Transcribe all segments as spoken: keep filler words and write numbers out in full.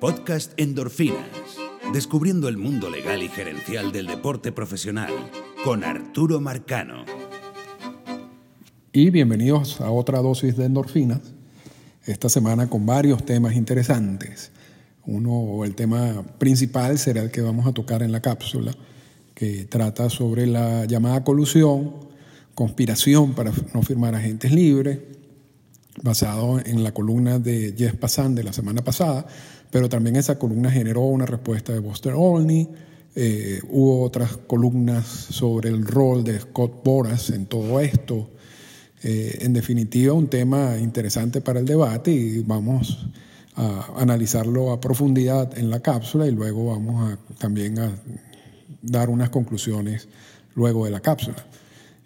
Podcast Endorfinas, descubriendo el mundo legal y gerencial del deporte profesional con Arturo Marcano. Y bienvenidos a otra dosis de endorfinas, esta semana con varios temas interesantes. Uno, el tema principal será el que vamos a tocar en la cápsula, que trata sobre la llamada colusión, conspiración para no firmar agentes libres, basado en la columna de Jeff Passan de la semana pasada, pero también esa columna generó una respuesta de Buster Olney. Eh, hubo otras columnas sobre el rol de Scott Boras en todo esto. Eh, en definitiva, un tema interesante para el debate y vamos a analizarlo a profundidad en la cápsula y luego vamos a, también a dar unas conclusiones luego de la cápsula.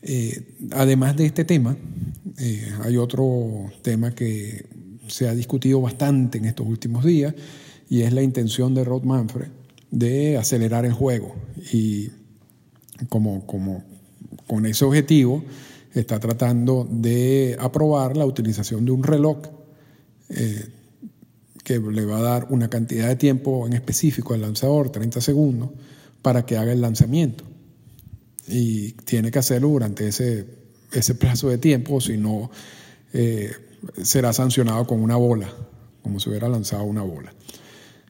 Eh, además de este tema, eh, hay otro tema que se ha discutido bastante en estos últimos días y es la intención de Rob Manfred de acelerar el juego y como, como con ese objetivo está tratando de aprobar la utilización de un reloj eh, que le va a dar una cantidad de tiempo en específico al lanzador, treinta segundos, para que haga el lanzamiento. Y tiene que hacerlo durante ese, ese plazo de tiempo, si no eh, será sancionado con una bola, como si hubiera lanzado una bola.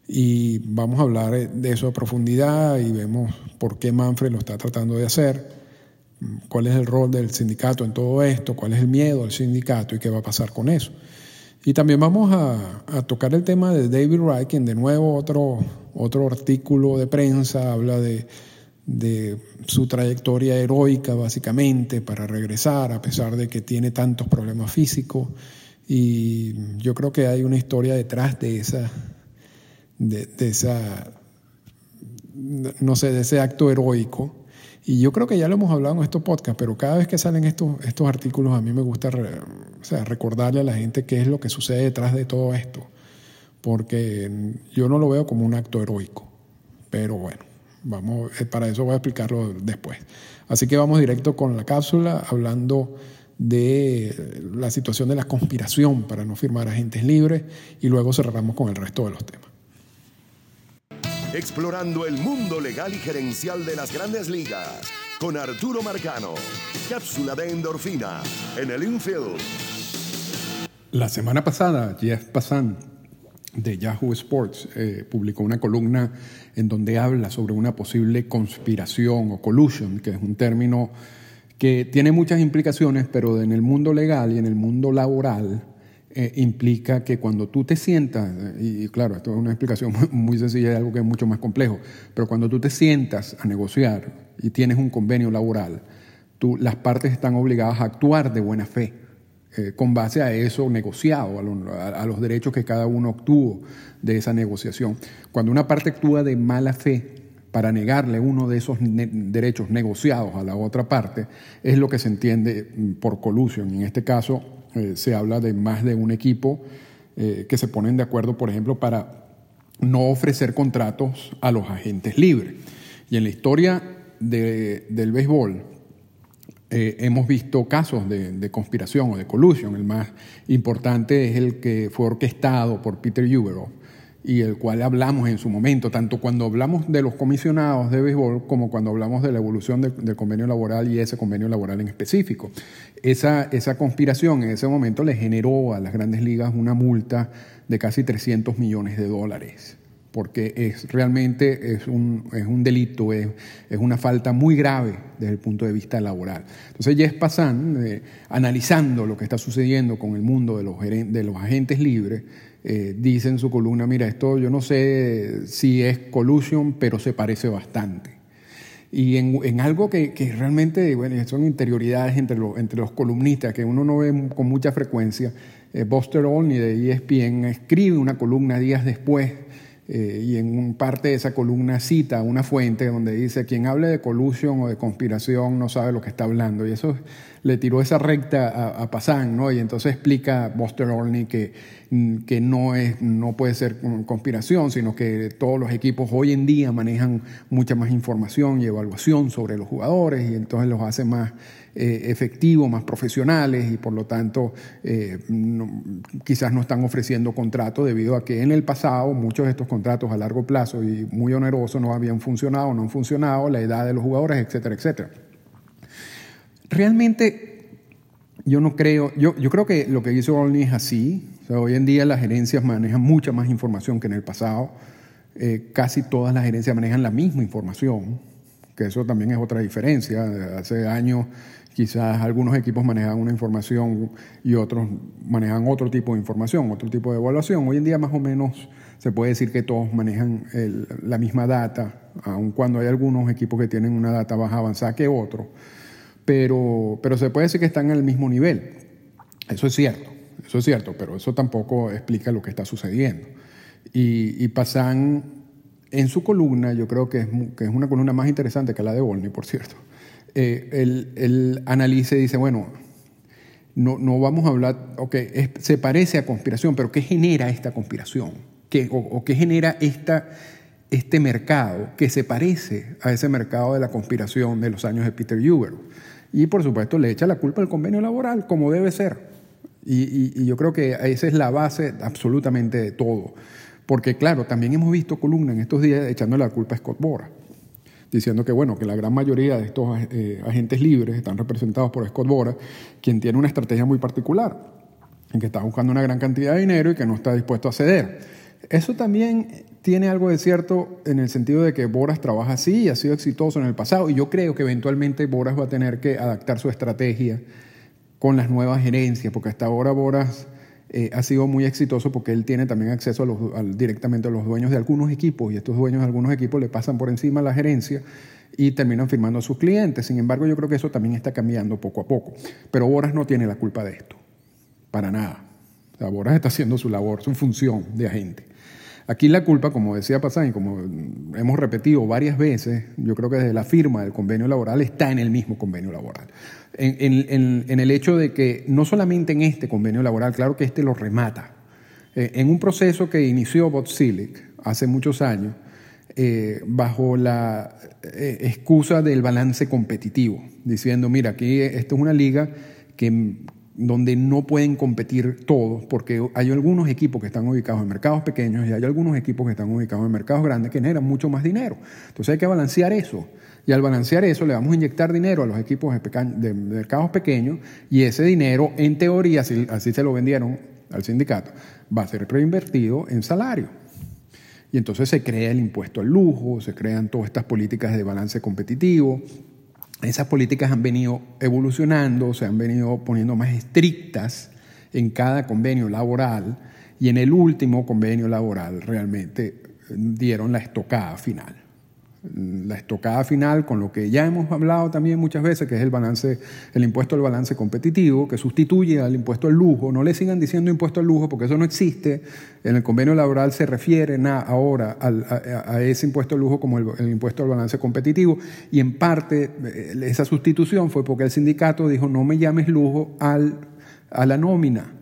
Y vamos a hablar de eso a profundidad y vemos por qué Manfred lo está tratando de hacer, cuál es el rol del sindicato en todo esto, cuál es el miedo del sindicato y qué va a pasar con eso. Y también vamos a, a tocar el tema de David Wright, quien de nuevo otro, otro artículo de prensa habla de, de su trayectoria heroica básicamente para regresar a pesar de que tiene tantos problemas físicos. Y yo creo que hay una historia detrás de esa, de, de esa, no sé, de ese acto heroico. Y yo creo que ya lo hemos hablado en estos podcasts, pero cada vez que salen estos, estos artículos a mí me gusta re, o sea, recordarle a la gente qué es lo que sucede detrás de todo esto, porque yo no lo veo como un acto heroico, pero bueno, vamos, para eso voy a explicarlo después. Así que vamos directo con la cápsula, hablando de la situación de la conspiración para no firmar agentes libres y luego cerramos con el resto de los temas. Explorando el mundo legal y gerencial de las grandes ligas con Arturo Marcano. Cápsula de endorfina en el infield. La semana pasada, Jeff Passan de Yahoo Sports eh, publicó una columna en donde habla sobre una posible conspiración o collusion, que es un término que tiene muchas implicaciones, pero en el mundo legal y en el mundo laboral Eh, implica que cuando tú te sientas, y, y claro, esto es una explicación muy, muy sencilla, es algo que es mucho más complejo, pero cuando tú te sientas a negociar y tienes un convenio laboral, tú, las partes están obligadas a actuar de buena fe, eh, con base a eso negociado, a, lo, a, a los derechos que cada uno obtuvo de esa negociación. Cuando una parte actúa de mala fe para negarle uno de esos ne- derechos negociados a la otra parte, es lo que se entiende por collusion. En este caso, Eh, se habla de más de un equipo eh, que se ponen de acuerdo, por ejemplo, para no ofrecer contratos a los agentes libres. Y en la historia de, del béisbol eh, hemos visto casos de, de conspiración o de collusion. El más importante es el que fue orquestado por Peter Ueberroth y el cual hablamos en su momento, tanto cuando hablamos de los comisionados de béisbol como cuando hablamos de la evolución del, del convenio laboral y ese convenio laboral en específico. Esa, esa conspiración en ese momento le generó a las grandes ligas una multa de casi trescientos millones de dólares, porque es, realmente es un, es un delito, es, es una falta muy grave desde el punto de vista laboral. Entonces Jeff Passan, eh, analizando lo que está sucediendo con el mundo de los, de los agentes libres, Eh, dice en su columna, mira, esto yo no sé si es collusion, pero se parece bastante. Y en, en algo que, que realmente, bueno, son interioridades entre, lo, entre los columnistas que uno no ve con mucha frecuencia, eh, Buster Olney de E S P N escribe una columna días después eh, y en un parte de esa columna cita una fuente donde dice, quien hable de collusion o de conspiración no sabe lo que está hablando. Y eso es le tiró esa recta a, a Passan, ¿no? Y entonces explica Buster Olney que, que no, es, no puede ser conspiración, sino que todos los equipos hoy en día manejan mucha más información y evaluación sobre los jugadores, y entonces los hace más eh, efectivos, más profesionales, y por lo tanto eh, no, quizás no están ofreciendo contratos debido a que en el pasado muchos de estos contratos a largo plazo y muy onerosos no habían funcionado, no han funcionado, la edad de los jugadores, etcétera, etcétera. Realmente yo no creo, yo, yo creo que lo que hizo Olney es así. O sea, hoy en día las gerencias manejan mucha más información que en el pasado. Eh, casi todas las gerencias manejan la misma información, que eso también es otra diferencia. Hace años quizás algunos equipos manejaban una información y otros manejan otro tipo de información, otro tipo de evaluación. Hoy en día más o menos se puede decir que todos manejan el, la misma data, aun cuando hay algunos equipos que tienen una data más avanzada que otros, pero, pero se puede decir que están al mismo nivel. Eso es cierto, eso es cierto, pero eso tampoco explica lo que está sucediendo. Y, y Passan, en su columna, yo creo que es, que es una columna más interesante que la de Olney, por cierto, Eh, el, el análisis dice, bueno, no, no vamos a hablar, okay, es, se parece a conspiración, pero ¿qué genera esta conspiración? ¿Qué, o, o qué genera esta, este mercado que se parece a ese mercado de la conspiración de los años de Peter Ueberroth? Y por supuesto le echa la culpa al convenio laboral, como debe ser. Y, y, y yo creo que esa es la base absolutamente de todo. Porque claro, también hemos visto columnas en estos días echando la culpa a Scott Boras, diciendo que, bueno, que la gran mayoría de estos eh, agentes libres están representados por Scott Boras, quien tiene una estrategia muy particular, en que está buscando una gran cantidad de dinero y que no está dispuesto a ceder. Eso también tiene algo de cierto en el sentido de que Boras trabaja así y ha sido exitoso en el pasado, y yo creo que eventualmente Boras va a tener que adaptar su estrategia con las nuevas gerencias, porque hasta ahora Boras Eh, ha sido muy exitoso porque él tiene también acceso a los, a, directamente a los dueños de algunos equipos, y estos dueños de algunos equipos le pasan por encima a la gerencia y terminan firmando a sus clientes. Sin embargo, yo creo que eso también está cambiando poco a poco. Pero Boras no tiene la culpa de esto, para nada. O sea, Boras está haciendo su labor, su función de agente. Aquí la culpa, como decía Passan y como hemos repetido varias veces, yo creo que desde la firma del convenio laboral, está en el mismo convenio laboral. En, en, en, en el hecho de que no solamente en este convenio laboral, claro que este lo remata. Eh, en un proceso que inició Bob Silic hace muchos años, eh, bajo la eh, excusa del balance competitivo, diciendo, mira, aquí esta es una liga que donde no pueden competir todos, porque hay algunos equipos que están ubicados en mercados pequeños y hay algunos equipos que están ubicados en mercados grandes que generan mucho más dinero. Entonces hay que balancear eso. Y al balancear eso le vamos a inyectar dinero a los equipos de mercados pequeños, y ese dinero, en teoría, así, así se lo vendieron al sindicato, va a ser reinvertido en salario. Y entonces se crea el impuesto al lujo, se crean todas estas políticas de balance competitivo. Esas políticas han venido evolucionando, se han venido poniendo más estrictas en cada convenio laboral, y en el último convenio laboral realmente dieron la estocada final. La estocada final con lo que ya hemos hablado también muchas veces, que es el balance, el impuesto al balance competitivo, que sustituye al impuesto al lujo. No le sigan diciendo impuesto al lujo porque eso no existe. En el convenio laboral se refieren a, ahora al, a, a ese impuesto al lujo como el, el impuesto al balance competitivo, y en parte esa sustitución fue porque el sindicato dijo no me llames lujo al, a la nómina,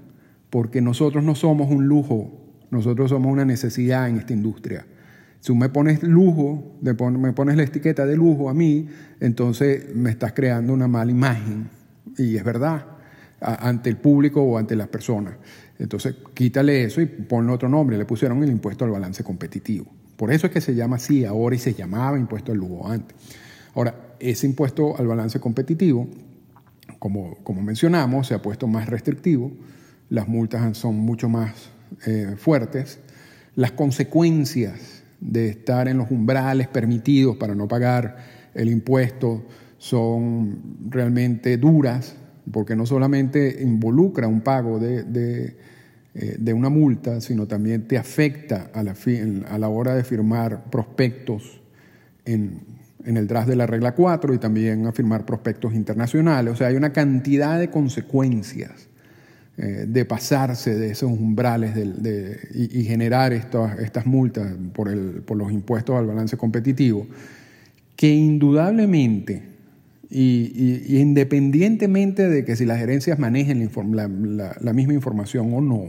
porque nosotros no somos un lujo, nosotros somos una necesidad en esta industria. Si tú me pones lujo, me pones la etiqueta de lujo a mí, entonces me estás creando una mala imagen. Y es verdad, ante el público o ante las personas. Entonces quítale eso y ponle otro nombre. Le pusieron el impuesto al balance competitivo. Por eso es que se llama así ahora y se llamaba impuesto al lujo antes. Ahora, ese impuesto al balance competitivo, como, como mencionamos, se ha puesto más restrictivo. Las multas son mucho más eh, fuertes. Las consecuencias de estar en los umbrales permitidos para no pagar el impuesto son realmente duras, porque no solamente involucra un pago de, de, de una multa, sino también te afecta a la, a la hora de firmar prospectos en, en el draft de la regla cuatro, y también a firmar prospectos internacionales. O sea, hay una cantidad de consecuencias de pasarse de esos umbrales de, de, y, y generar estas, estas multas por, el, por los impuestos al balance competitivo, que indudablemente Y, y, y independientemente de que si las gerencias manejen la, la, la misma información o no,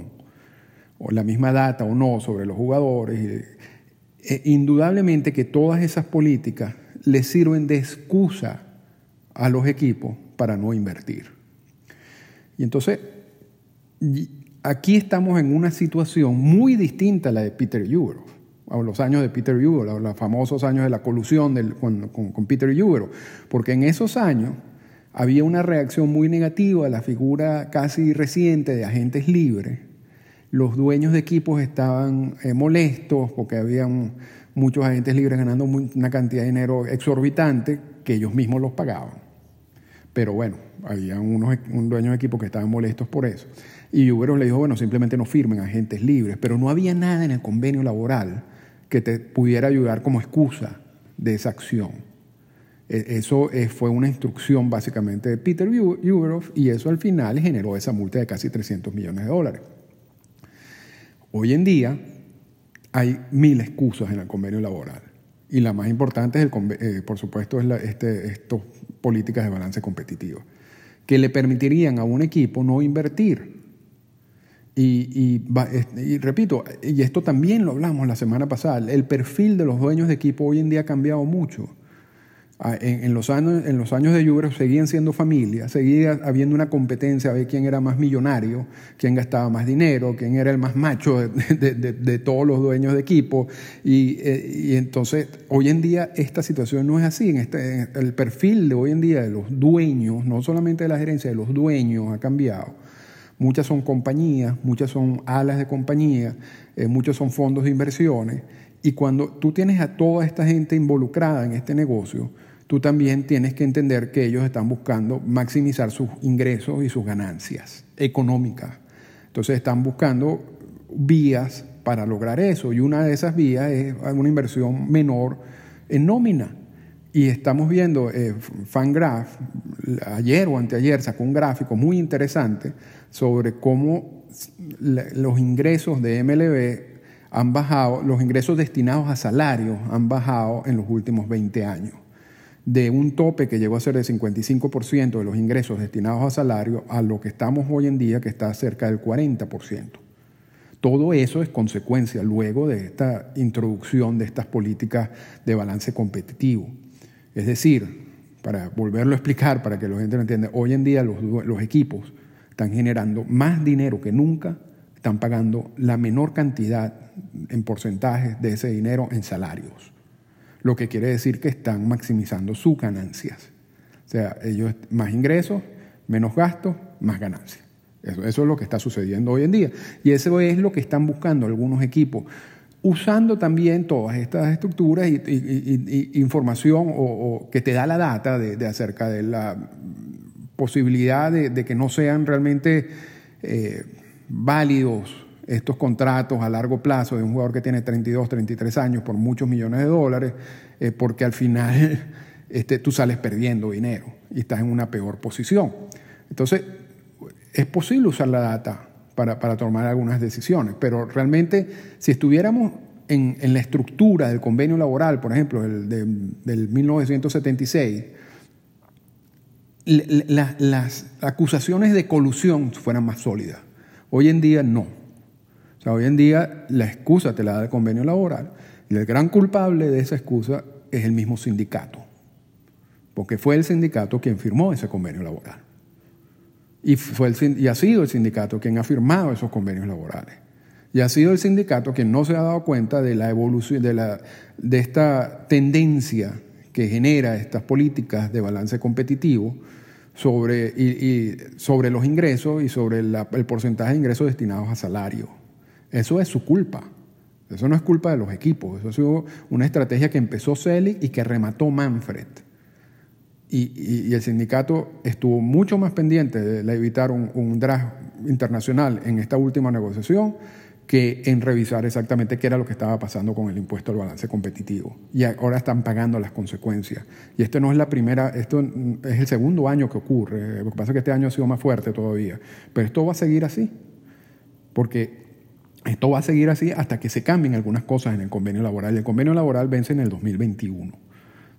o la misma data o no sobre los jugadores, eh, indudablemente que todas esas políticas les sirven de excusa a los equipos para no invertir. Y entonces, aquí estamos en una situación muy distinta a la de Peter Ueberroth, a los años de Peter Ueberroth, a los famosos años de la colusión del, con, con, con Peter Ueberroth, porque en esos años había una reacción muy negativa a la figura casi reciente de agentes libres. Los dueños de equipos estaban eh, molestos porque habían muchos agentes libres ganando una cantidad de dinero exorbitante que ellos mismos los pagaban. Pero bueno, había unos un dueños de equipos que estaban molestos por eso. Y Ueberroth le dijo, bueno, simplemente no firmen agentes libres. Pero no había nada en el convenio laboral que te pudiera ayudar como excusa de esa acción. Eso fue una instrucción básicamente de Peter Ueberroth y eso al final generó esa multa de casi trescientos millones de dólares. Hoy en día hay mil excusas en el convenio laboral y la más importante, es el, eh, por supuesto, es la, este, estas políticas de balance competitivo que le permitirían a un equipo no invertir. Y, y, y repito, y esto también lo hablamos la semana pasada, el perfil de los dueños de equipo hoy en día ha cambiado mucho. En, en, los, años, en los años de Ueberroth seguían siendo familias, seguía habiendo una competencia a ver quién era más millonario, quién gastaba más dinero, quién era el más macho de, de, de, de todos los dueños de equipo. Y, eh, y entonces, hoy en día esta situación no es así. En este, en el perfil de hoy en día de los dueños, no solamente de la gerencia, de los dueños ha cambiado. Muchas son compañías, muchas son alas de compañía, eh, muchos son fondos de inversiones. Y cuando tú tienes a toda esta gente involucrada en este negocio, tú también tienes que entender que ellos están buscando maximizar sus ingresos y sus ganancias económicas. Entonces están buscando vías para lograr eso y una de esas vías es una inversión menor en nómina. Y estamos viendo, eh, Fangraph, ayer o anteayer sacó un gráfico muy interesante sobre cómo la, los ingresos de M L B han bajado, los ingresos destinados a salarios han bajado en los últimos veinte años. De un tope que llegó a ser de cincuenta y cinco por ciento de los ingresos destinados a salario a lo que estamos hoy en día, que está cerca del cuarenta por ciento. Todo eso es consecuencia luego de esta introducción de estas políticas de balance competitivo. Es decir, para volverlo a explicar, para que la gente lo entienda, hoy en día los, los equipos están generando más dinero que nunca, están pagando la menor cantidad en porcentajes de ese dinero en salarios. Lo que quiere decir que están maximizando sus ganancias. O sea, ellos más ingresos, menos gastos, más ganancias. Eso, eso es lo que está sucediendo hoy en día. Y eso es lo que están buscando algunos equipos, usando también todas estas estructuras y, y, y, y información o, o que te da la data de, de acerca de la posibilidad de, de que no sean realmente eh, válidos estos contratos a largo plazo de un jugador que tiene treinta y dos, treinta y tres años por muchos millones de dólares, eh, porque al final este, tú sales perdiendo dinero y estás en una peor posición. Entonces, es posible usar la data para, para tomar algunas decisiones, pero realmente si estuviéramos en, en la estructura del convenio laboral, por ejemplo, el de, del mil novecientos setenta y seis, la, las acusaciones de colusión fueran más sólidas. Hoy en día no. O sea, hoy en día la excusa te la da el convenio laboral y el gran culpable de esa excusa es el mismo sindicato, porque fue el sindicato quien firmó ese convenio laboral y, fue el, y ha sido el sindicato quien ha firmado esos convenios laborales y ha sido el sindicato quien no se ha dado cuenta de la evolución, de, la, de esta tendencia que genera estas políticas de balance competitivo sobre, y, y sobre los ingresos y sobre la, el porcentaje de ingresos destinados a salarios. Eso es su culpa. Eso no es culpa de los equipos. Eso ha sido una estrategia que empezó Selig y que remató Manfred. Y, y, y el sindicato estuvo mucho más pendiente de evitar un, un draft internacional en esta última negociación que en revisar exactamente qué era lo que estaba pasando con el impuesto al balance competitivo. Y ahora están pagando las consecuencias. Y esto no es la primera, esto es el segundo año que ocurre. Lo que pasa es que este año ha sido más fuerte todavía. Pero esto va a seguir así. Porque esto va a seguir así hasta que se cambien algunas cosas en el convenio laboral. Y el convenio laboral vence en el dos mil veintiuno.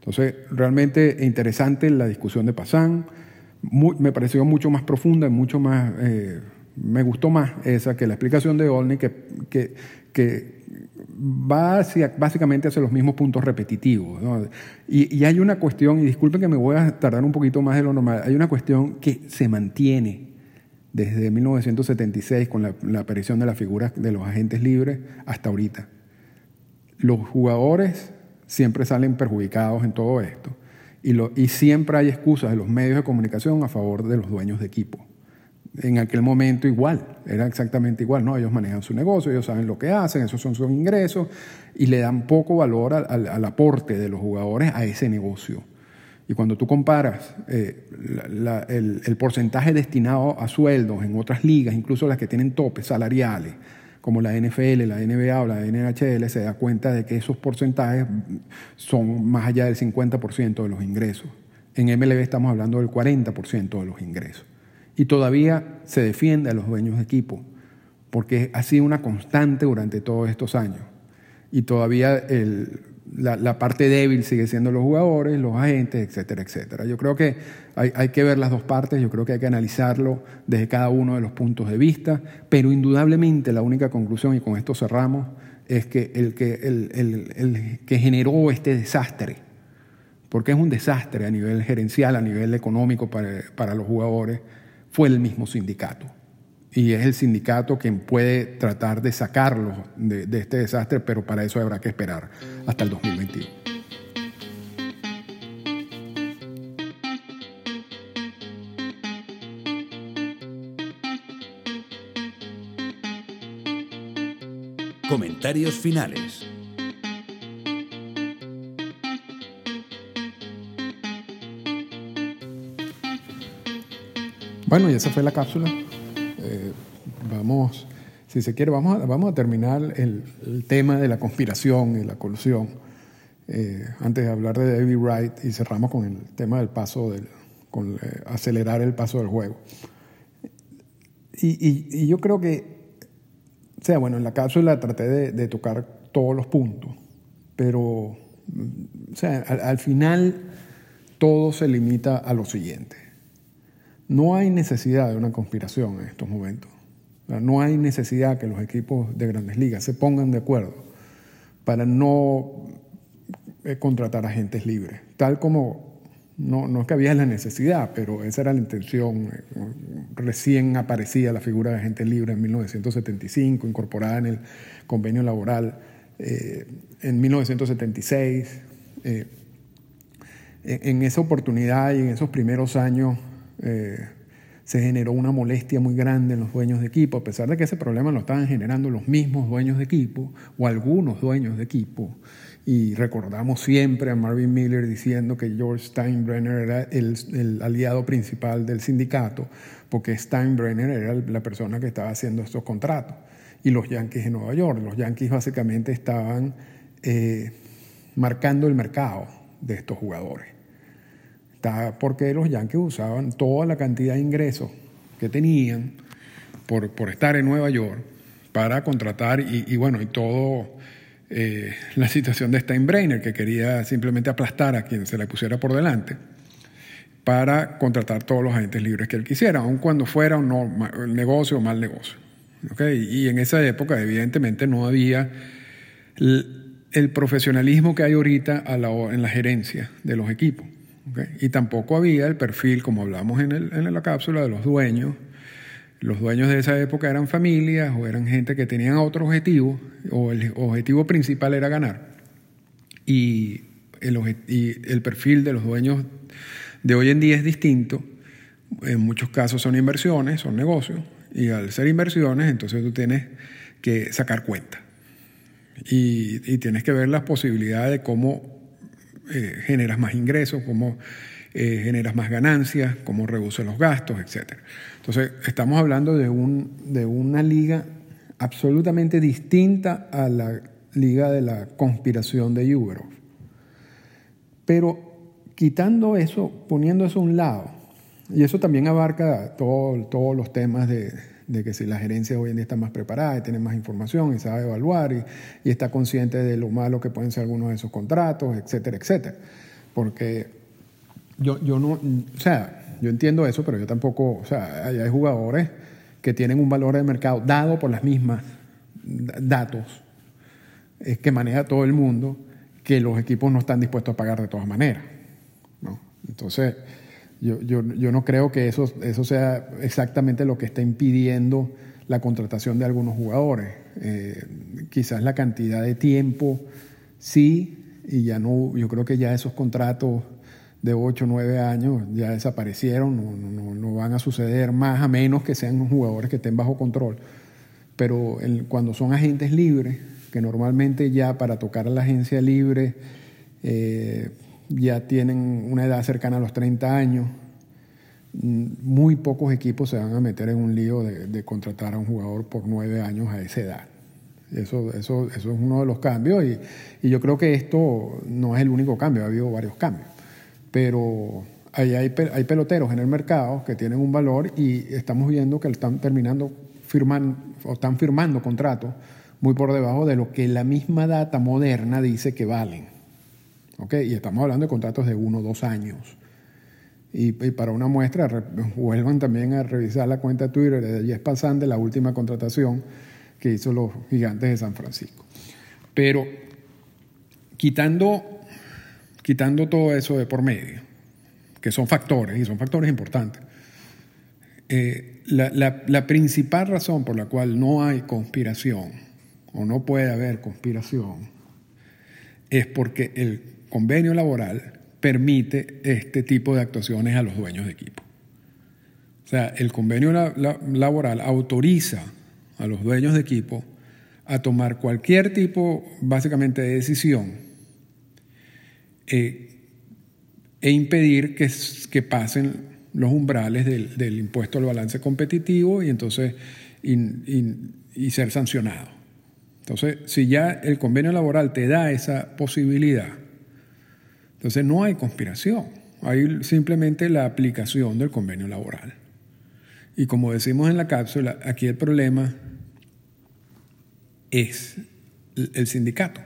Entonces, realmente interesante la discusión de Passan. Muy, me pareció mucho más profunda y mucho más... Eh, me gustó más esa que la explicación de Olney, que, que, que va hacia, básicamente hacia los mismos puntos repetitivos, ¿no? Y, y hay una cuestión, y disculpen que me voy a tardar un poquito más de lo normal, hay una cuestión que se mantiene desde mil novecientos setenta y seis con la, la aparición de las figuras de los agentes libres hasta ahorita. Los jugadores siempre salen perjudicados en todo esto y, lo, y siempre hay excusas de los medios de comunicación a favor de los dueños de equipo. En aquel momento igual, era exactamente igual, ¿no? Ellos manejan su negocio, ellos saben lo que hacen, esos son sus ingresos y le dan poco valor al, al, al aporte de los jugadores a ese negocio. Y cuando tú comparas eh, la, la, el, el porcentaje destinado a sueldos en otras ligas, incluso las que tienen topes salariales, como la N F L, la N B A o la N H L, se da cuenta de que esos porcentajes son más allá del cincuenta por ciento de los ingresos. En M L B estamos hablando del cuarenta por ciento de los ingresos. Y todavía se defiende a los dueños de equipo, porque ha sido una constante durante todos estos años. Y todavía el, la, la parte débil sigue siendo los jugadores, los agentes, etcétera, etcétera. Yo creo que hay, hay que ver las dos partes, yo creo que hay que analizarlo desde cada uno de los puntos de vista, pero indudablemente la única conclusión, y con esto cerramos, es que el que, el, el, el que generó este desastre, porque es un desastre a nivel gerencial, a nivel económico para, para los jugadores, fue el mismo sindicato. Y es el sindicato quien puede tratar de sacarlos de, de este desastre, pero para eso habrá que esperar hasta el dos mil veintiuno. Comentarios finales. Bueno, y esa fue la cápsula. Eh, vamos, si se quiere, vamos a, vamos a terminar el, el tema de la conspiración y la colusión. Eh, antes de hablar de David Wright, y cerramos con el tema del paso, del, con eh, acelerar el paso del juego. Y, y, y yo creo que, o sea, bueno, en la cápsula traté de, de tocar todos los puntos, pero, o sea, al, al final todo se limita a lo siguiente. No hay necesidad de una conspiración en estos momentos. No hay necesidad que los equipos de Grandes Ligas se pongan de acuerdo para no contratar agentes libres. Tal como, no, no es que había la necesidad, pero esa era la intención. Recién aparecía la figura de agente libre en mil novecientos setenta y cinco, incorporada en el convenio laboral eh, en mil novecientos setenta y seis. Eh, en esa oportunidad y en esos primeros años, Eh, se generó una molestia muy grande en los dueños de equipo, a pesar de que ese problema lo estaban generando los mismos dueños de equipo o algunos dueños de equipo. Y recordamos siempre a Marvin Miller diciendo que George Steinbrenner era el, el aliado principal del sindicato, porque Steinbrenner era la persona que estaba haciendo estos contratos. Y los Yankees de Nueva York, los Yankees básicamente estaban eh, marcando el mercado de estos jugadores, porque los Yankees usaban toda la cantidad de ingresos que tenían por, por estar en Nueva York para contratar y, y bueno, y todo eh, la situación de Steinbrenner, que quería simplemente aplastar a quien se le pusiera por delante para contratar todos los agentes libres que él quisiera, aun cuando fuera un no, mal negocio o mal negocio, ¿okay? Y en esa época evidentemente no había el profesionalismo que hay ahorita a la, en la gerencia de los equipos. Okay. Y tampoco había el perfil, como hablamos en, el, en la cápsula, de los dueños. Los dueños de esa época eran familias o eran gente que tenían otro objetivo, o el objetivo principal era ganar. Y el, y el perfil de los dueños de hoy en día es distinto. En muchos casos son inversiones, son negocios, y al ser inversiones, entonces tú tienes que sacar cuenta. Y, y tienes que ver las posibilidades de cómo Eh, generas más ingresos, cómo eh, generas más ganancias, cómo reduces los gastos, etcétera. Entonces, estamos hablando de, un, de una liga absolutamente distinta a la liga de la conspiración de Ueberroth. Pero quitando eso, poniendo eso a un lado, y eso también abarca todo, todos los temas de, de que si la gerencia hoy en día está más preparada y tiene más información y sabe evaluar y, y está consciente de lo malo que pueden ser algunos de esos contratos, etcétera, etcétera. porque yo, yo no, o sea, yo entiendo eso, pero yo tampoco, o sea, hay, hay jugadores que tienen un valor de mercado dado por las mismas datos eh, que maneja todo el mundo, que los equipos no están dispuestos a pagar de todas maneras, ¿no? Entonces, yo, yo, yo no creo que eso, eso sea exactamente lo que está impidiendo la contratación de algunos jugadores. Eh, quizás la cantidad de tiempo, sí, y ya no, yo creo que ya esos contratos de ocho o nueve años ya desaparecieron, no, no, no van a suceder más, a menos que sean jugadores que estén bajo control. Pero el, cuando son agentes libres, que normalmente ya para tocar a la agencia libre eh, ya tienen una edad cercana a los treinta años, muy pocos equipos se van a meter en un lío de, de contratar a un jugador por nueve años a esa edad. Eso, eso, eso es uno de los cambios, y, y yo creo que esto no es el único cambio, ha habido varios cambios. Pero hay, hay, hay peloteros en el mercado que tienen un valor y estamos viendo que están terminando firmando o están firmando contratos muy por debajo de lo que la misma data moderna dice que valen. ¿Okay? Y estamos hablando de contratos de uno o dos años. Y, y para una muestra, re, vuelvan también a revisar la cuenta de Twitter de Jeff Passan de la última contratación que hizo los Gigantes de San Francisco. Pero quitando, quitando todo eso de por medio, que son factores, y son factores importantes, eh, la, la, la principal razón por la cual no hay conspiración, o no puede haber conspiración, es porque el convenio laboral permite este tipo de actuaciones a los dueños de equipo. O sea, el convenio la, la, laboral autoriza a los dueños de equipo a tomar cualquier tipo, básicamente, de decisión eh, e impedir que, que pasen los umbrales del, del impuesto al balance competitivo y entonces y, y, y ser sancionado. Entonces, si ya el convenio laboral te da esa posibilidad, entonces no hay conspiración, hay simplemente la aplicación del convenio laboral. Y como decimos en la cápsula, aquí el problema es el sindicato,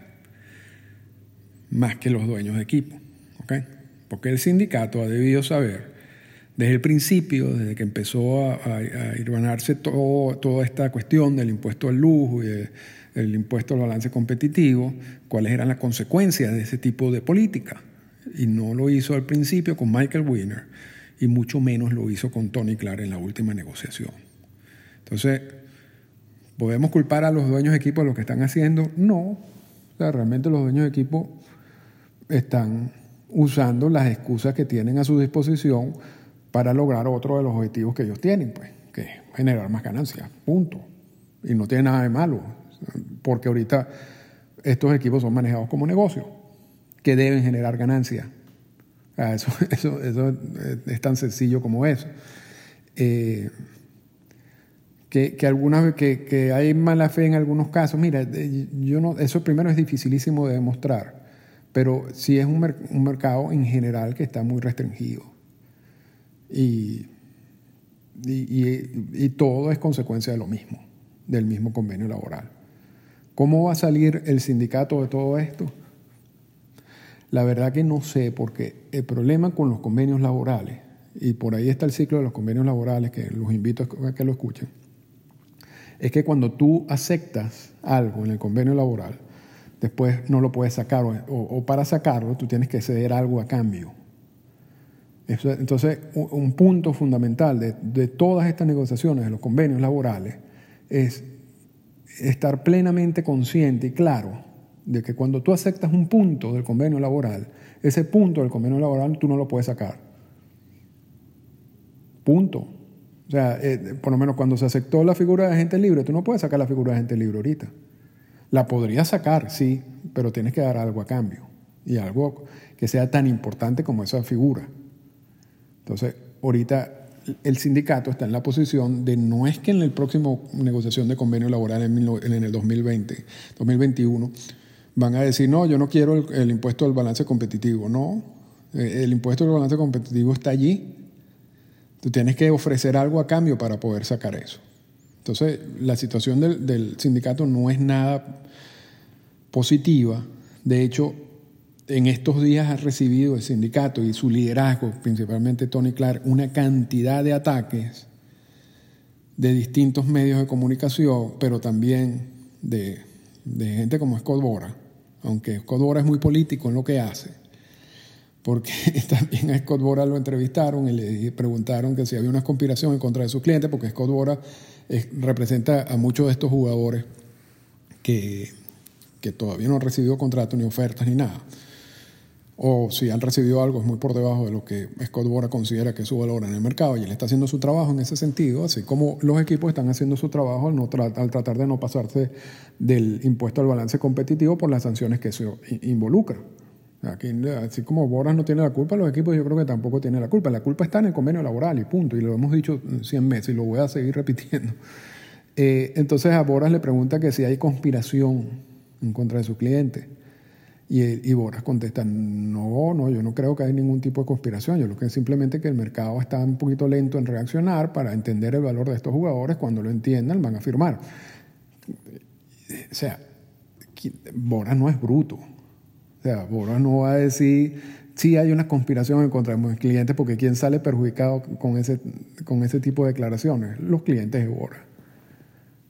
más que los dueños de equipo, ¿okay? Porque el sindicato ha debido saber desde el principio, desde que empezó a, a, a irvanarse todo, toda esta cuestión del impuesto al lujo y el, el impuesto al balance competitivo, cuáles eran las consecuencias de ese tipo de política. Y no lo hizo al principio con Michael Wiener y mucho menos lo hizo con Tony Clark en la última negociación. Entonces, ¿podemos culpar a los dueños de equipo de lo que están haciendo? No. O sea, realmente los dueños de equipo están usando las excusas que tienen a su disposición para lograr otro de los objetivos que ellos tienen, pues, que es generar más ganancias, punto. Y no tiene nada de malo, porque ahorita estos equipos son manejados como negocios que deben generar ganancias. Ah, eso, eso, eso es tan sencillo como eso. Eh, que, que, algunas, que, que hay mala fe en algunos casos. Mira, yo no, eso primero es dificilísimo de demostrar, pero sí es un, mer- un mercado en general que está muy restringido. Y, y, y, y todo es consecuencia de lo mismo, del mismo convenio laboral. ¿Cómo va a salir el sindicato de todo esto? La verdad que no sé, porque el problema con los convenios laborales, y por ahí está el ciclo de los convenios laborales, que los invito a que lo escuchen, es que cuando tú aceptas algo en el convenio laboral, después no lo puedes sacar, o, o para sacarlo tú tienes que ceder algo a cambio. Entonces, un punto fundamental de, de todas estas negociaciones, de los convenios laborales, es estar plenamente consciente y claro de que cuando tú aceptas un punto del convenio laboral, ese punto del convenio laboral tú no lo puedes sacar. Punto. O sea, eh, por lo menos cuando se aceptó la figura de agente libre, tú no puedes sacar la figura de agente libre ahorita. La podrías sacar, sí, pero tienes que dar algo a cambio, y algo que sea tan importante como esa figura. Entonces, ahorita el sindicato está en la posición de, no es que en la próxima negociación de convenio laboral en el dos mil veinte, dos mil veintiuno van a decir, no, yo no quiero el, el impuesto al balance competitivo. No, el impuesto al balance competitivo está allí. Tú tienes que ofrecer algo a cambio para poder sacar eso. Entonces, la situación del, del sindicato no es nada positiva. De hecho, en estos días ha recibido el sindicato y su liderazgo, principalmente Tony Clark, una cantidad de ataques de distintos medios de comunicación, pero también de, de gente como Scott Boras, aunque Scott Boras es muy político en lo que hace, porque también a Scott Boras lo entrevistaron y le preguntaron que si había una conspiración en contra de sus clientes, porque Scott Boras es, representa a muchos de estos jugadores que, que todavía no han recibido contratos ni ofertas ni nada, o si han recibido algo es muy por debajo de lo que Scott Boras considera que es su valor en el mercado, y él está haciendo su trabajo en ese sentido, así como los equipos están haciendo su trabajo al, no tra- al tratar de no pasarse del impuesto al balance competitivo por las sanciones que eso involucra. Aquí, así como Boras no tiene la culpa, los equipos yo creo que tampoco tienen la culpa. La culpa está en el convenio laboral y punto, y lo hemos dicho cien veces y lo voy a seguir repitiendo. Eh, entonces a Boras le pregunta que si hay conspiración en contra de sus clientes. Y, y Boras contesta, no, no, yo no creo que haya ningún tipo de conspiración. Yo lo que es simplemente que el mercado está un poquito lento en reaccionar para entender el valor de estos jugadores. Cuando lo entiendan, van a firmar. O sea, Boras no es bruto. O sea, Boras no va a decir, sí hay una conspiración en contra de mis clientes, porque ¿quién sale perjudicado con ese, con ese tipo de declaraciones? Los clientes de Boras.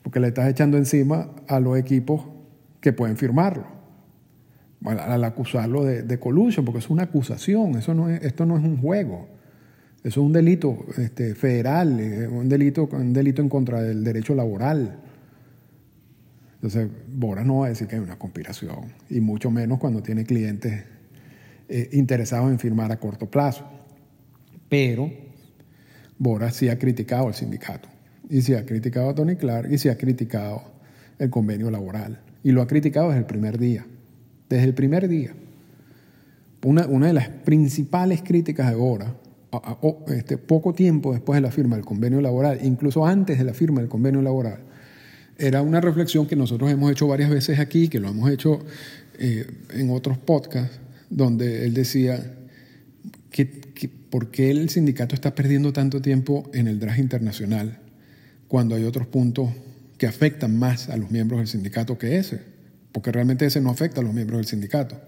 Porque le estás echando encima a los equipos que pueden firmarlo. Al acusarlo de, de collusion, porque es una acusación, eso no es, esto no es un juego, eso es un delito este, federal, un delito, un delito en contra del derecho laboral. Entonces Boras no va a decir que hay una conspiración, y mucho menos cuando tiene clientes eh, interesados en firmar a corto plazo. Pero Boras sí ha criticado al sindicato, y sí ha criticado a Tony Clark, y sí ha criticado el convenio laboral, y lo ha criticado desde el primer día. Desde el primer día. Una, una de las principales críticas de Boras, este, poco tiempo después de la firma del convenio laboral, incluso antes de la firma del convenio laboral, era una reflexión que nosotros hemos hecho varias veces aquí, que lo hemos hecho eh, en otros podcasts, donde él decía que, que por qué el sindicato está perdiendo tanto tiempo en el draft internacional cuando hay otros puntos que afectan más a los miembros del sindicato que ese. Porque realmente ese no afecta a los miembros del sindicato.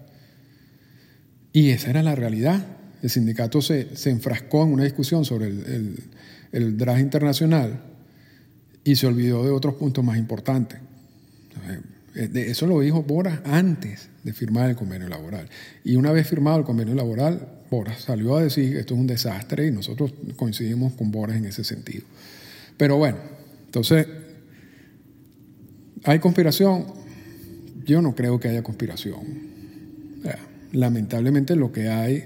Y esa era la realidad. El sindicato se, se enfrascó en una discusión sobre el, el, el draft internacional y se olvidó de otros puntos más importantes. Eso lo dijo Boras antes de firmar el convenio laboral. Y una vez firmado el convenio laboral, Boras salió a decir que esto es un desastre, y nosotros coincidimos con Boras en ese sentido. Pero bueno, entonces, ¿hay conspiración? Yo no creo que haya conspiración. Lamentablemente lo que hay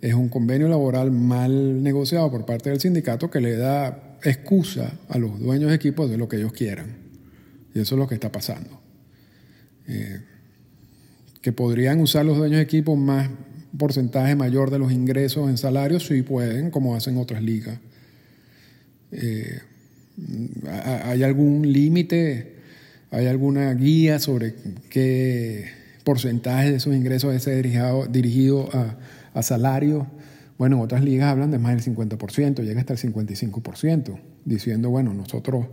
es un convenio laboral mal negociado por parte del sindicato que le da excusa a los dueños de equipos de lo que ellos quieran. Y eso es lo que está pasando. Eh, que podrían usar los dueños de equipos más porcentaje mayor de los ingresos en salarios, sí pueden, como hacen otras ligas. Eh, ¿Hay algún límite? ¿Hay alguna guía sobre qué porcentaje de esos ingresos es dirigido, dirigido a, a salarios? Bueno, en otras ligas hablan de más del cincuenta por ciento, llega hasta el cincuenta y cinco por ciento, diciendo, bueno, nosotros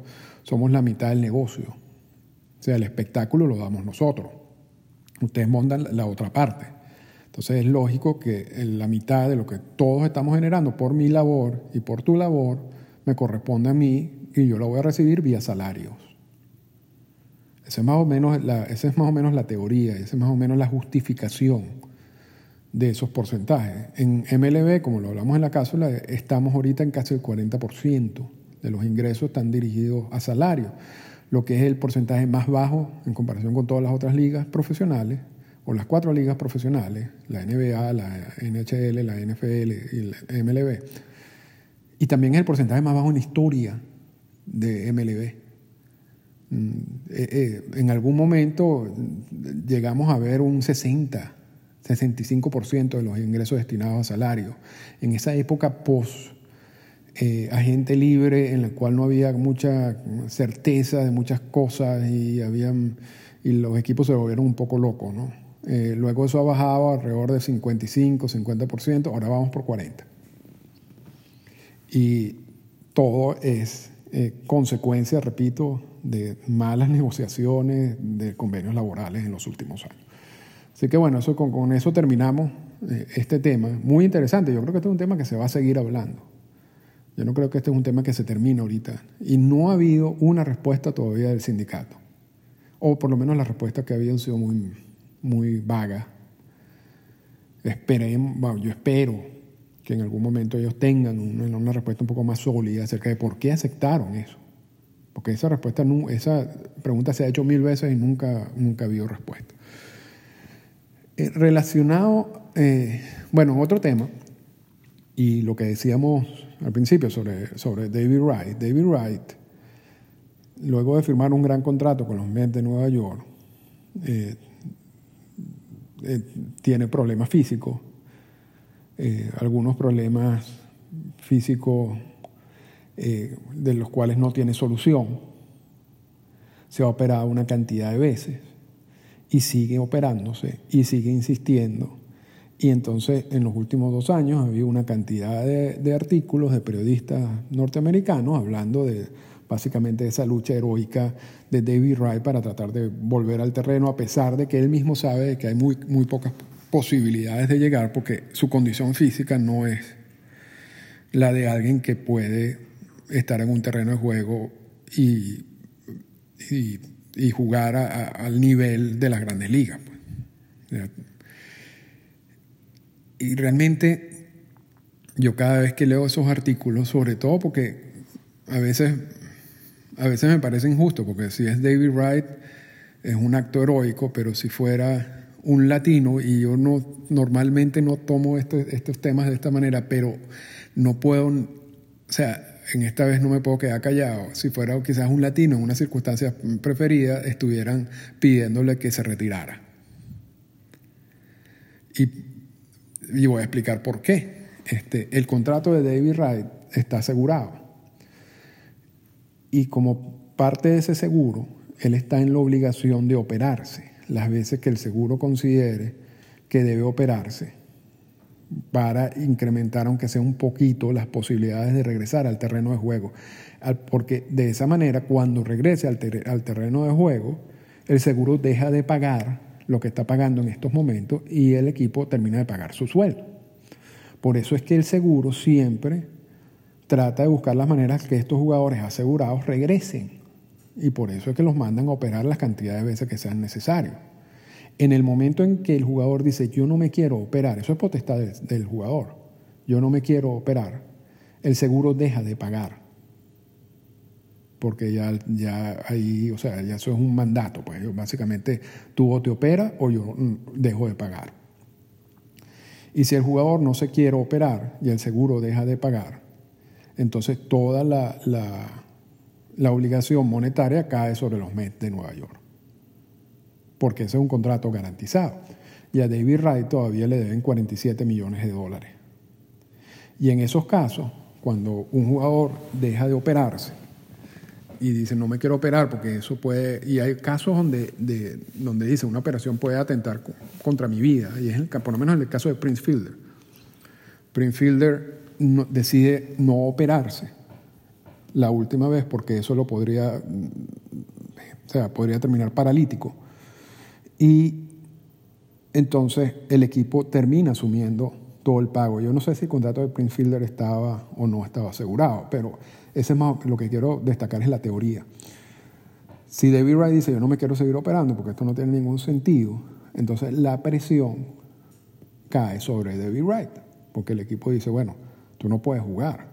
somos la mitad del negocio. O sea, el espectáculo lo damos nosotros. Ustedes montan la otra parte. Entonces es lógico que la mitad de lo que todos estamos generando por mi labor y por tu labor me corresponde a mí, y yo la voy a recibir vía salarios. Esa es más o menos la, esa es más o menos la teoría, esa es más o menos la justificación de esos porcentajes. En M L B, como lo hablamos en la cápsula, estamos ahorita en casi el cuarenta por ciento de los ingresos están dirigidos a salarios, lo que es el porcentaje más bajo en comparación con todas las otras ligas profesionales, o las cuatro ligas profesionales, la N B A, la N H L, la N F L y la M L B. Y también es el porcentaje más bajo en la historia de M L B. Eh, eh, en algún momento llegamos a ver un sesenta, sesenta y cinco por ciento de los ingresos destinados a salarios. En esa época post eh, agente libre, en la cual no había mucha certeza de muchas cosas y, habían, y los equipos se volvieron un poco locos, ¿no? Eh, luego eso ha bajado alrededor de cincuenta y cinco, cincuenta por ciento, ahora vamos por cuarenta por ciento. Y todo es eh, consecuencia, repito, de malas negociaciones de convenios laborales en los últimos años. Así que bueno, eso, con, con eso terminamos eh, este tema. Muy interesante. Yo creo que este es un tema que se va a seguir hablando. Yo no creo que este es un tema que se termine ahorita. Y no ha habido una respuesta todavía del sindicato. O por lo menos las respuestas que habían sido muy, muy vagas. Esperemos, bueno, yo espero que en algún momento ellos tengan una, una respuesta un poco más sólida acerca de por qué aceptaron eso. Porque esa respuesta, esa pregunta se ha hecho mil veces y nunca, nunca ha habido respuesta. Eh, relacionado, eh, bueno, otro tema, y lo que decíamos al principio sobre, sobre David Wright. David Wright, luego de firmar un gran contrato con los Mets de Nueva York, eh, eh, tiene problemas físicos, eh, algunos problemas físicos eh, de los cuales no tiene solución. Se ha operado una cantidad de veces y sigue operándose y sigue insistiendo. Y entonces, en los últimos dos años, había una cantidad de, de artículos de periodistas norteamericanos hablando de básicamente de esa lucha heroica de David Wright para tratar de volver al terreno, a pesar de que él mismo sabe que hay muy, muy pocas posibilidades de llegar porque su condición física no es la de alguien que puede estar en un terreno de juego y, y, y jugar a, a, al nivel de las grandes ligas. Pues. Y realmente yo cada vez que leo esos artículos, sobre todo porque a veces, a veces me parece injusto, porque si es David Wright es un acto heroico, pero si fuera un latino, y yo no, normalmente no tomo este, estos temas de esta manera, pero no puedo, o sea, en esta vez no me puedo quedar callado. Si fuera quizás un latino en una circunstancia preferida, estuvieran pidiéndole que se retirara. Y Y voy a explicar por qué. Este, el contrato de David Wright está asegurado. Y como parte de ese seguro, él está en la obligación de operarse las veces que el seguro considere que debe operarse para incrementar, aunque sea un poquito, las posibilidades de regresar al terreno de juego. Porque de esa manera, cuando regrese al, ter- al terreno de juego, el seguro deja de pagar lo que está pagando en estos momentos y el equipo termina de pagar su sueldo. Por eso es que el seguro siempre trata de buscar las maneras que estos jugadores asegurados regresen, y por eso es que los mandan a operar las cantidades de veces que sean necesarios. En el momento en que el jugador dice yo no me quiero operar, eso es potestad del jugador, yo no me quiero operar, el seguro deja de pagar. Porque ya, ya ahí, o sea, ya eso es un mandato, pues básicamente tú o te operas o yo dejo de pagar. Y si el jugador no se quiere operar y el seguro deja de pagar, entonces toda la, la, la obligación monetaria cae sobre los Mets de Nueva York, porque ese es un contrato garantizado. Y a David Wright todavía le deben cuarenta y siete millones de dólares. Y en esos casos, cuando un jugador deja de operarse y dicen no me quiero operar porque eso puede, y hay casos donde, de, donde dice una operación puede atentar contra mi vida, y es el, por lo menos en el caso de Prince Fielder. Prince Fielder no, decide no operarse la última vez porque eso lo podría, o sea, podría terminar paralítico, y entonces el equipo termina asumiendo todo el pago. Yo no sé si el contrato de Prince Fielder estaba o no estaba asegurado, pero ese es más, lo que quiero destacar es la teoría. Si David Wright dice yo no me quiero seguir operando porque esto no tiene ningún sentido, entonces la presión cae sobre David Wright, porque el equipo dice bueno, tú no puedes jugar,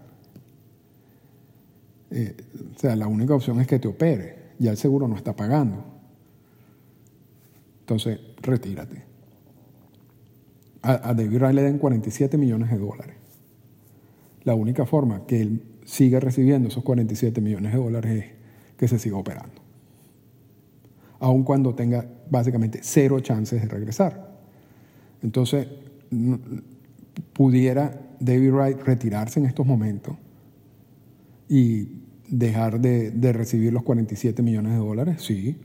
eh, o sea, la única opción es que te opere, ya el seguro no está pagando, entonces retírate. A David Wright le den cuarenta y siete millones de dólares. La única forma que él siga recibiendo esos cuarenta y siete millones de dólares es que se siga operando, aun cuando tenga básicamente cero chances de regresar. Entonces, pudiera David Wright retirarse en estos momentos y dejar de, de recibir los cuarenta y siete millones de dólares, sí.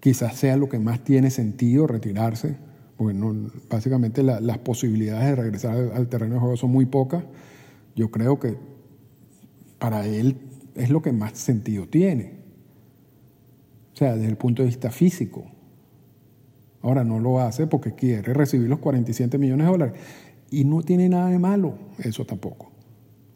Quizás sea lo que más tiene sentido, retirarse, porque no, básicamente la, las posibilidades de regresar al, al terreno de juego son muy pocas. Yo creo que para él es lo que más sentido tiene, o sea, desde el punto de vista físico. Ahora no lo hace porque quiere recibir los cuarenta y siete millones de dólares. Y no tiene nada de malo eso tampoco.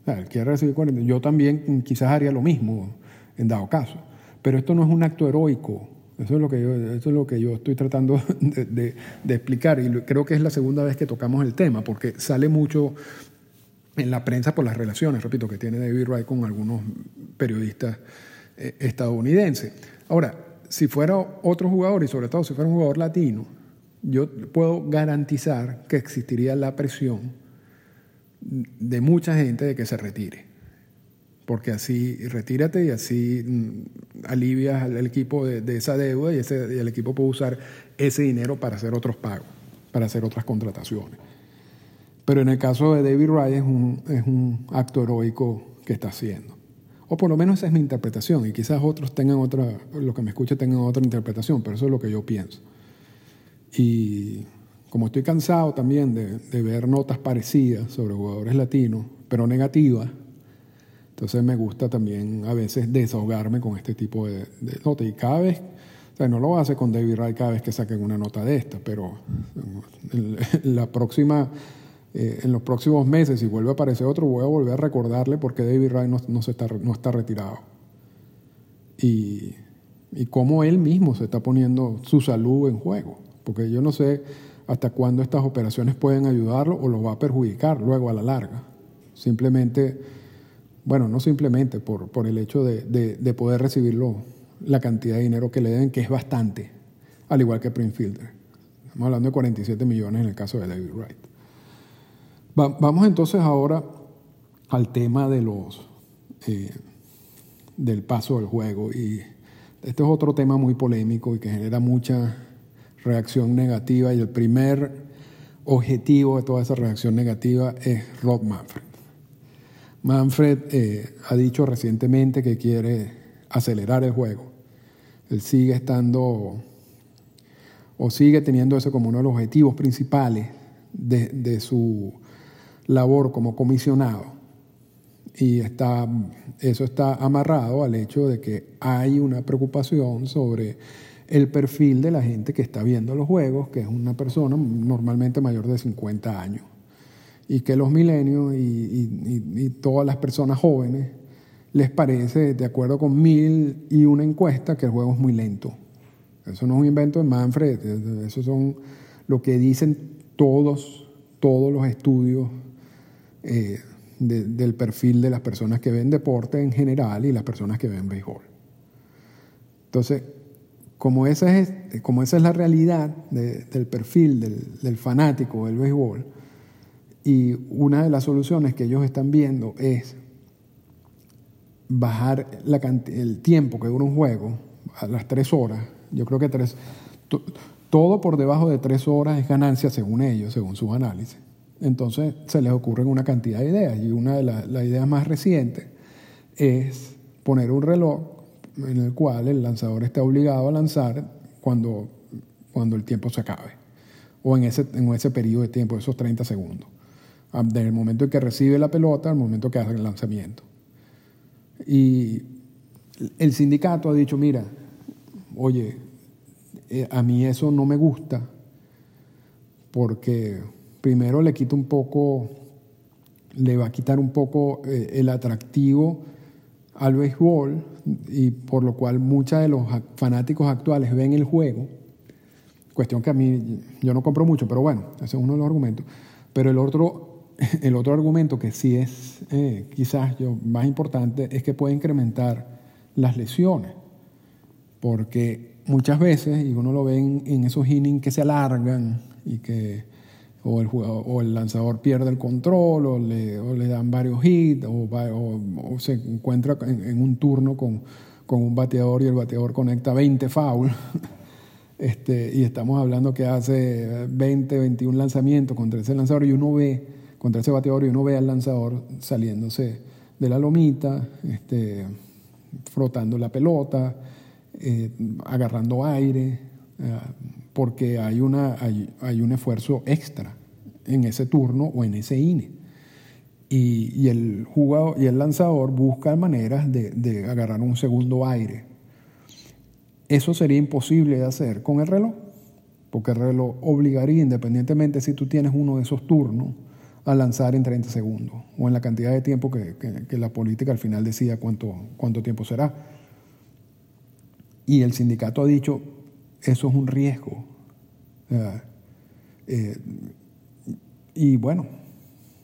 O sea, él quiere recibir cuarenta. Yo también quizás haría lo mismo en dado caso. Pero esto no es un acto heroico. Eso es lo que yo, eso es lo que yo estoy tratando de, de, de explicar. Y creo que es la segunda vez que tocamos el tema, porque sale mucho en la prensa por las relaciones, repito, que tiene David Wright con algunos periodistas eh, estadounidenses. Ahora, si fuera otro jugador, y sobre todo si fuera un jugador latino, yo puedo garantizar que existiría la presión de mucha gente de que se retire. Porque así retírate y así alivias al equipo de, de esa deuda y, ese, y el equipo puede usar ese dinero para hacer otros pagos, para hacer otras contrataciones. Pero en el caso de David Wright es un, es un acto heroico que está haciendo. O por lo menos esa es mi interpretación, y quizás otros tengan otra, los que me escuchen tengan otra interpretación, pero eso es lo que yo pienso. Y como estoy cansado también de, de ver notas parecidas sobre jugadores latinos, pero negativas, entonces me gusta también a veces desahogarme con este tipo de, de notas. Y cada vez, o sea, no lo hace con David Wright cada vez que saquen una nota de esta, pero en, en la próxima... Eh, en los próximos meses, si vuelve a aparecer otro, voy a volver a recordarle por qué David Wright no, no, se está, no está retirado. Y, y cómo él mismo se está poniendo su salud en juego. Porque yo no sé hasta cuándo estas operaciones pueden ayudarlo o lo va a perjudicar luego a la larga. Simplemente, bueno, no simplemente, por, por el hecho de, de, de poder recibirlo, la cantidad de dinero que le deben, que es bastante, al igual que Prince Fielder. Estamos hablando de cuarenta y siete millones en el caso de David Wright. Vamos entonces ahora al tema de los, eh, del paso del juego. Y este es otro tema muy polémico y que genera mucha reacción negativa. Y el primer objetivo de toda esa reacción negativa es Rob Manfred. Manfred eh, ha dicho recientemente que quiere acelerar el juego. Él sigue estando o sigue teniendo eso como uno de los objetivos principales de, de su labor como comisionado, y está, eso está amarrado al hecho de que hay una preocupación sobre el perfil de la gente que está viendo los juegos, que es una persona normalmente mayor de cincuenta años, y que los millennials y, y, y, y todas las personas jóvenes les parece, de acuerdo con mil y una encuesta, que el juego es muy lento. Eso no es un invento de Manfred, eso son lo que dicen todos, todos los estudios Eh, de, del perfil de las personas que ven deporte en general y las personas que ven béisbol. Entonces, como esa es, como esa es la realidad de, del perfil del, del fanático del béisbol, y una de las soluciones que ellos están viendo es bajar la cantidad, el tiempo que dura un juego a las tres horas. Yo creo que tres, to, todo por debajo de tres horas es ganancia, según ellos, según sus análisis. Entonces se les ocurren una cantidad de ideas, y una de las la ideas más recientes es poner un reloj en el cual el lanzador está obligado a lanzar cuando, cuando el tiempo se acabe, o en ese, en ese periodo de tiempo, esos treinta segundos, desde el momento en que recibe la pelota al momento que hace el lanzamiento. Y el sindicato ha dicho, mira, oye, a mí eso no me gusta, porque primero le quita un poco, le va a quitar un poco eh, el atractivo al béisbol, y por lo cual muchos de los fanáticos actuales ven el juego. Cuestión que a mí, yo no compro mucho, pero bueno, ese es uno de los argumentos. Pero el otro, el otro argumento que sí es eh, quizás yo, más importante, es que puede incrementar las lesiones. Porque muchas veces, y uno lo ve en, en esos innings que se alargan y que o el jugador, o el lanzador pierde el control, o le, o le dan varios hits, o, va, o, o se encuentra en, en un turno con, con un bateador y el bateador conecta veinte fouls. este, y estamos hablando que hace veinte, veintiún lanzamientos contra ese lanzador, y uno ve, contra ese bateador, y uno ve al lanzador saliéndose de la lomita, este, frotando la pelota, eh, agarrando aire, eh, porque hay, una, hay, hay un esfuerzo extra en ese turno o en ese inning. Y, y, el, jugador, y el lanzador busca maneras de, de agarrar un segundo aire. Eso sería imposible de hacer con el reloj. porque el reloj obligaría, independientemente si tú tienes uno de esos turnos, a lanzar en treinta segundos o en la cantidad de tiempo que, que, que la política al final decida cuánto, cuánto tiempo será. Y el sindicato ha dicho, eso es un riesgo. Eh, eh, y bueno,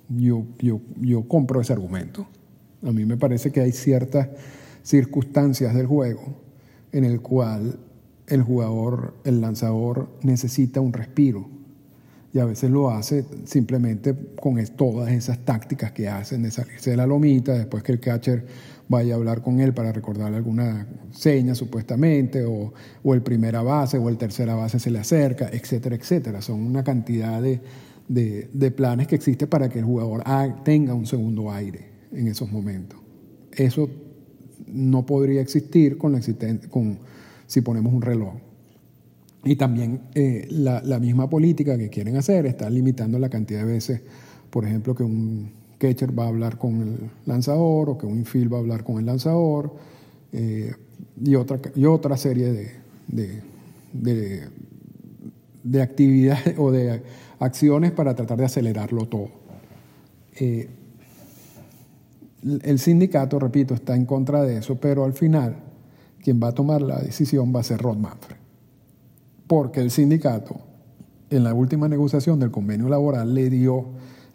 yo, yo, yo compro ese argumento. A mí me parece que hay ciertas circunstancias del juego en el cual el jugador, el lanzador, necesita un respiro. Y a veces lo hace simplemente con es, todas esas tácticas que hacen de salirse de la lomita, después que el catcher vaya a hablar con él para recordarle alguna seña supuestamente, o, o el primera base o el tercera base se le acerca, etcétera, etcétera. Son una cantidad de, de, de planes que existe para que el jugador tenga un segundo aire en esos momentos. Eso no podría existir con la existen- con, si ponemos un reloj. Y también eh, la, la misma política que quieren hacer está limitando la cantidad de veces, por ejemplo, que un catcher va a hablar con el lanzador o que un infield va a hablar con el lanzador eh, y, otra, y otra serie de, de, de, de actividades o de acciones para tratar de acelerarlo todo. Eh, el sindicato, repito, está en contra de eso, pero al final quien va a tomar la decisión va a ser Rob Manfred. Porque el sindicato, en la última negociación del convenio laboral, le dio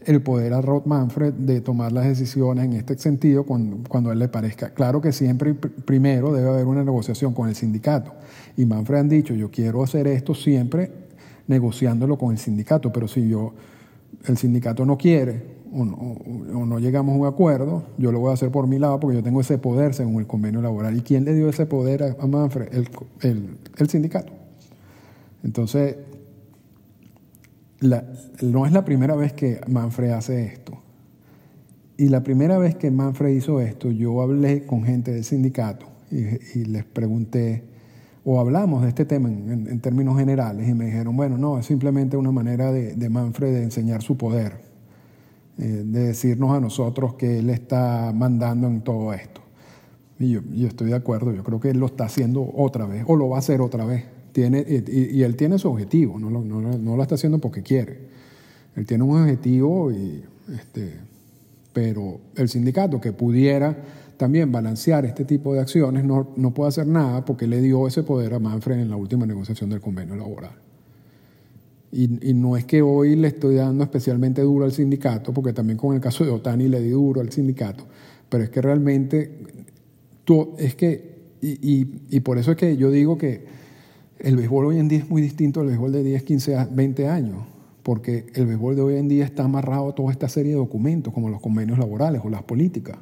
el poder a Rob Manfred de tomar las decisiones en este sentido cuando, cuando a él le parezca. Claro que siempre primero debe haber una negociación con el sindicato. Y Manfred han dicho, yo quiero hacer esto siempre negociándolo con el sindicato, pero si yo, el sindicato no quiere o no, o no llegamos a un acuerdo, yo lo voy a hacer por mi lado porque yo tengo ese poder según el convenio laboral. ¿Y quién le dio ese poder a, a Manfred? El, el, el sindicato. Entonces, la, no es la primera vez que Manfred hace esto. Y la primera vez que Manfred hizo esto, yo hablé con gente del sindicato y, y les pregunté, o hablamos de este tema en, en, en términos generales, y me dijeron, bueno, no, es simplemente una manera de, de Manfred de enseñar su poder, eh, de decirnos a nosotros que él está mandando en todo esto. Y yo, yo estoy de acuerdo, yo creo que él lo está haciendo otra vez, o lo va a hacer otra vez. Tiene, y, y él tiene su objetivo, no lo, no, no lo está haciendo porque quiere. Él tiene un objetivo, y, este, pero el sindicato que pudiera también balancear este tipo de acciones no, no puede hacer nada porque le dio ese poder a Manfred en la última negociación del convenio laboral. Y, y no es que hoy le estoy dando especialmente duro al sindicato, porque también con el caso de Otani le di duro al sindicato, pero es que realmente, tú, es que, y, y, y por eso es que yo digo que el béisbol hoy en día es muy distinto al béisbol de diez, quince, veinte años, porque el béisbol de hoy en día está amarrado a toda esta serie de documentos, como los convenios laborales o las políticas.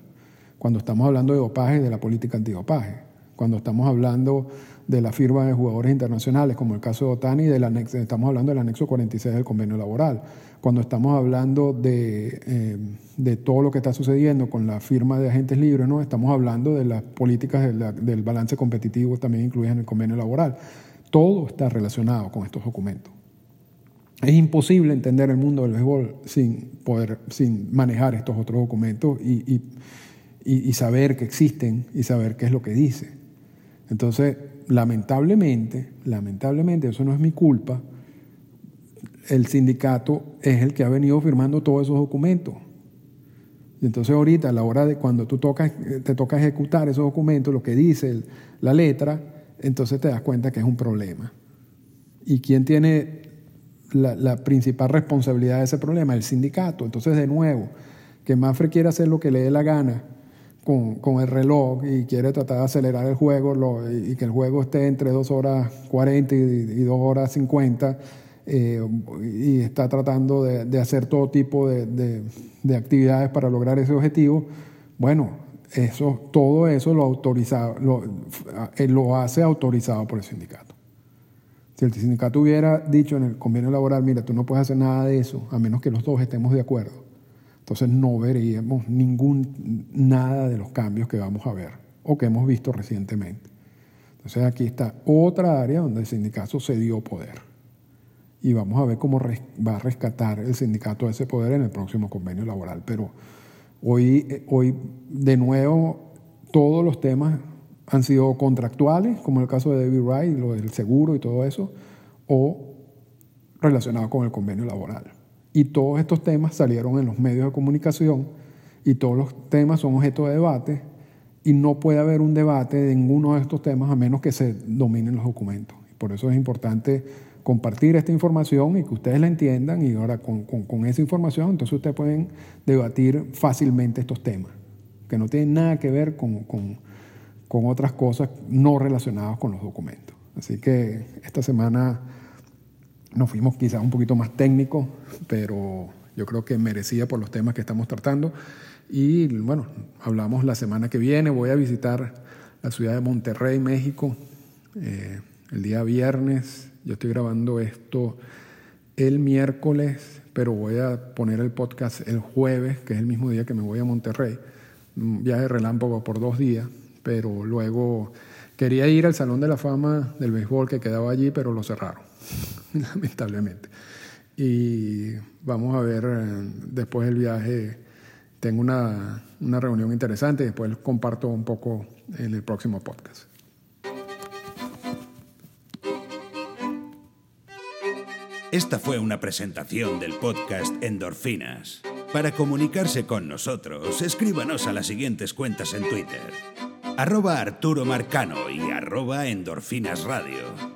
Cuando estamos hablando de dopaje, de la política antidopaje. Cuando estamos hablando de la firma de jugadores internacionales, como el caso de Otani, del anexo, estamos hablando del anexo cuarenta y seis del convenio laboral. Cuando estamos hablando de, eh, de todo lo que está sucediendo con la firma de agentes libres, ¿no? Estamos hablando de las políticas de la, del balance competitivo también incluidas en el convenio laboral. Todo está relacionado con estos documentos. Es imposible entender el mundo del béisbol sin poder, sin manejar estos otros documentos y, y, y saber que existen y saber qué es lo que dice. Entonces, lamentablemente, lamentablemente, eso no es mi culpa, el sindicato es el que ha venido firmando todos esos documentos. Entonces, ahorita, a la hora de cuando tú tocas, te toca ejecutar esos documentos, lo que dice la letra, entonces te das cuenta que es un problema. ¿Y quién tiene la, la principal responsabilidad de ese problema? El sindicato. Entonces, de nuevo, que Manfred quiere hacer lo que le dé la gana con, con el reloj y quiere tratar de acelerar el juego lo, y, y que el juego esté entre dos horas cuarenta y, y dos horas cincuenta eh, y está tratando de, de hacer todo tipo de, de, de actividades para lograr ese objetivo, bueno, Eso, todo eso lo, autoriza, lo, lo hace autorizado por el sindicato. Si el sindicato hubiera dicho en el convenio laboral, mira, tú no puedes hacer nada de eso, a menos que los dos estemos de acuerdo, entonces no veríamos ningún, nada de los cambios que vamos a ver o que hemos visto recientemente. Entonces aquí está otra área donde el sindicato cedió poder y vamos a ver cómo res, va a rescatar el sindicato ese poder en el próximo convenio laboral. Pero Hoy, hoy, de nuevo, todos los temas han sido contractuales, como el caso de David Wright, lo del seguro y todo eso, o relacionado con el convenio laboral. Y todos estos temas salieron en los medios de comunicación y todos los temas son objeto de debate y no puede haber un debate de ninguno de estos temas a menos que se dominen los documentos. Por eso es importante compartir esta información y que ustedes la entiendan, y ahora con, con, con esa información entonces ustedes pueden debatir fácilmente estos temas que no tienen nada que ver con, con, con otras cosas no relacionadas con los documentos. Así que esta semana nos fuimos quizás un poquito más técnicos, pero yo creo que merecía por los temas que estamos tratando. Y bueno, hablamos la semana que viene. Voy a visitar la ciudad de Monterrey, México, eh, el día viernes. Yo estoy grabando esto el miércoles, pero voy a poner el podcast el jueves, que es el mismo día que me voy a Monterrey. Un viaje relámpago por dos días, pero luego quería ir al Salón de la Fama del béisbol que quedaba allí, pero lo cerraron, lamentablemente. Y vamos a ver después del viaje. Tengo una, una reunión interesante y después comparto un poco en el próximo podcast. Esta fue una presentación del podcast Endorfinas. Para comunicarse con nosotros, escríbanos a las siguientes cuentas en Twitter: arroba Arturo Marcano y arroba Endorfinas Radio.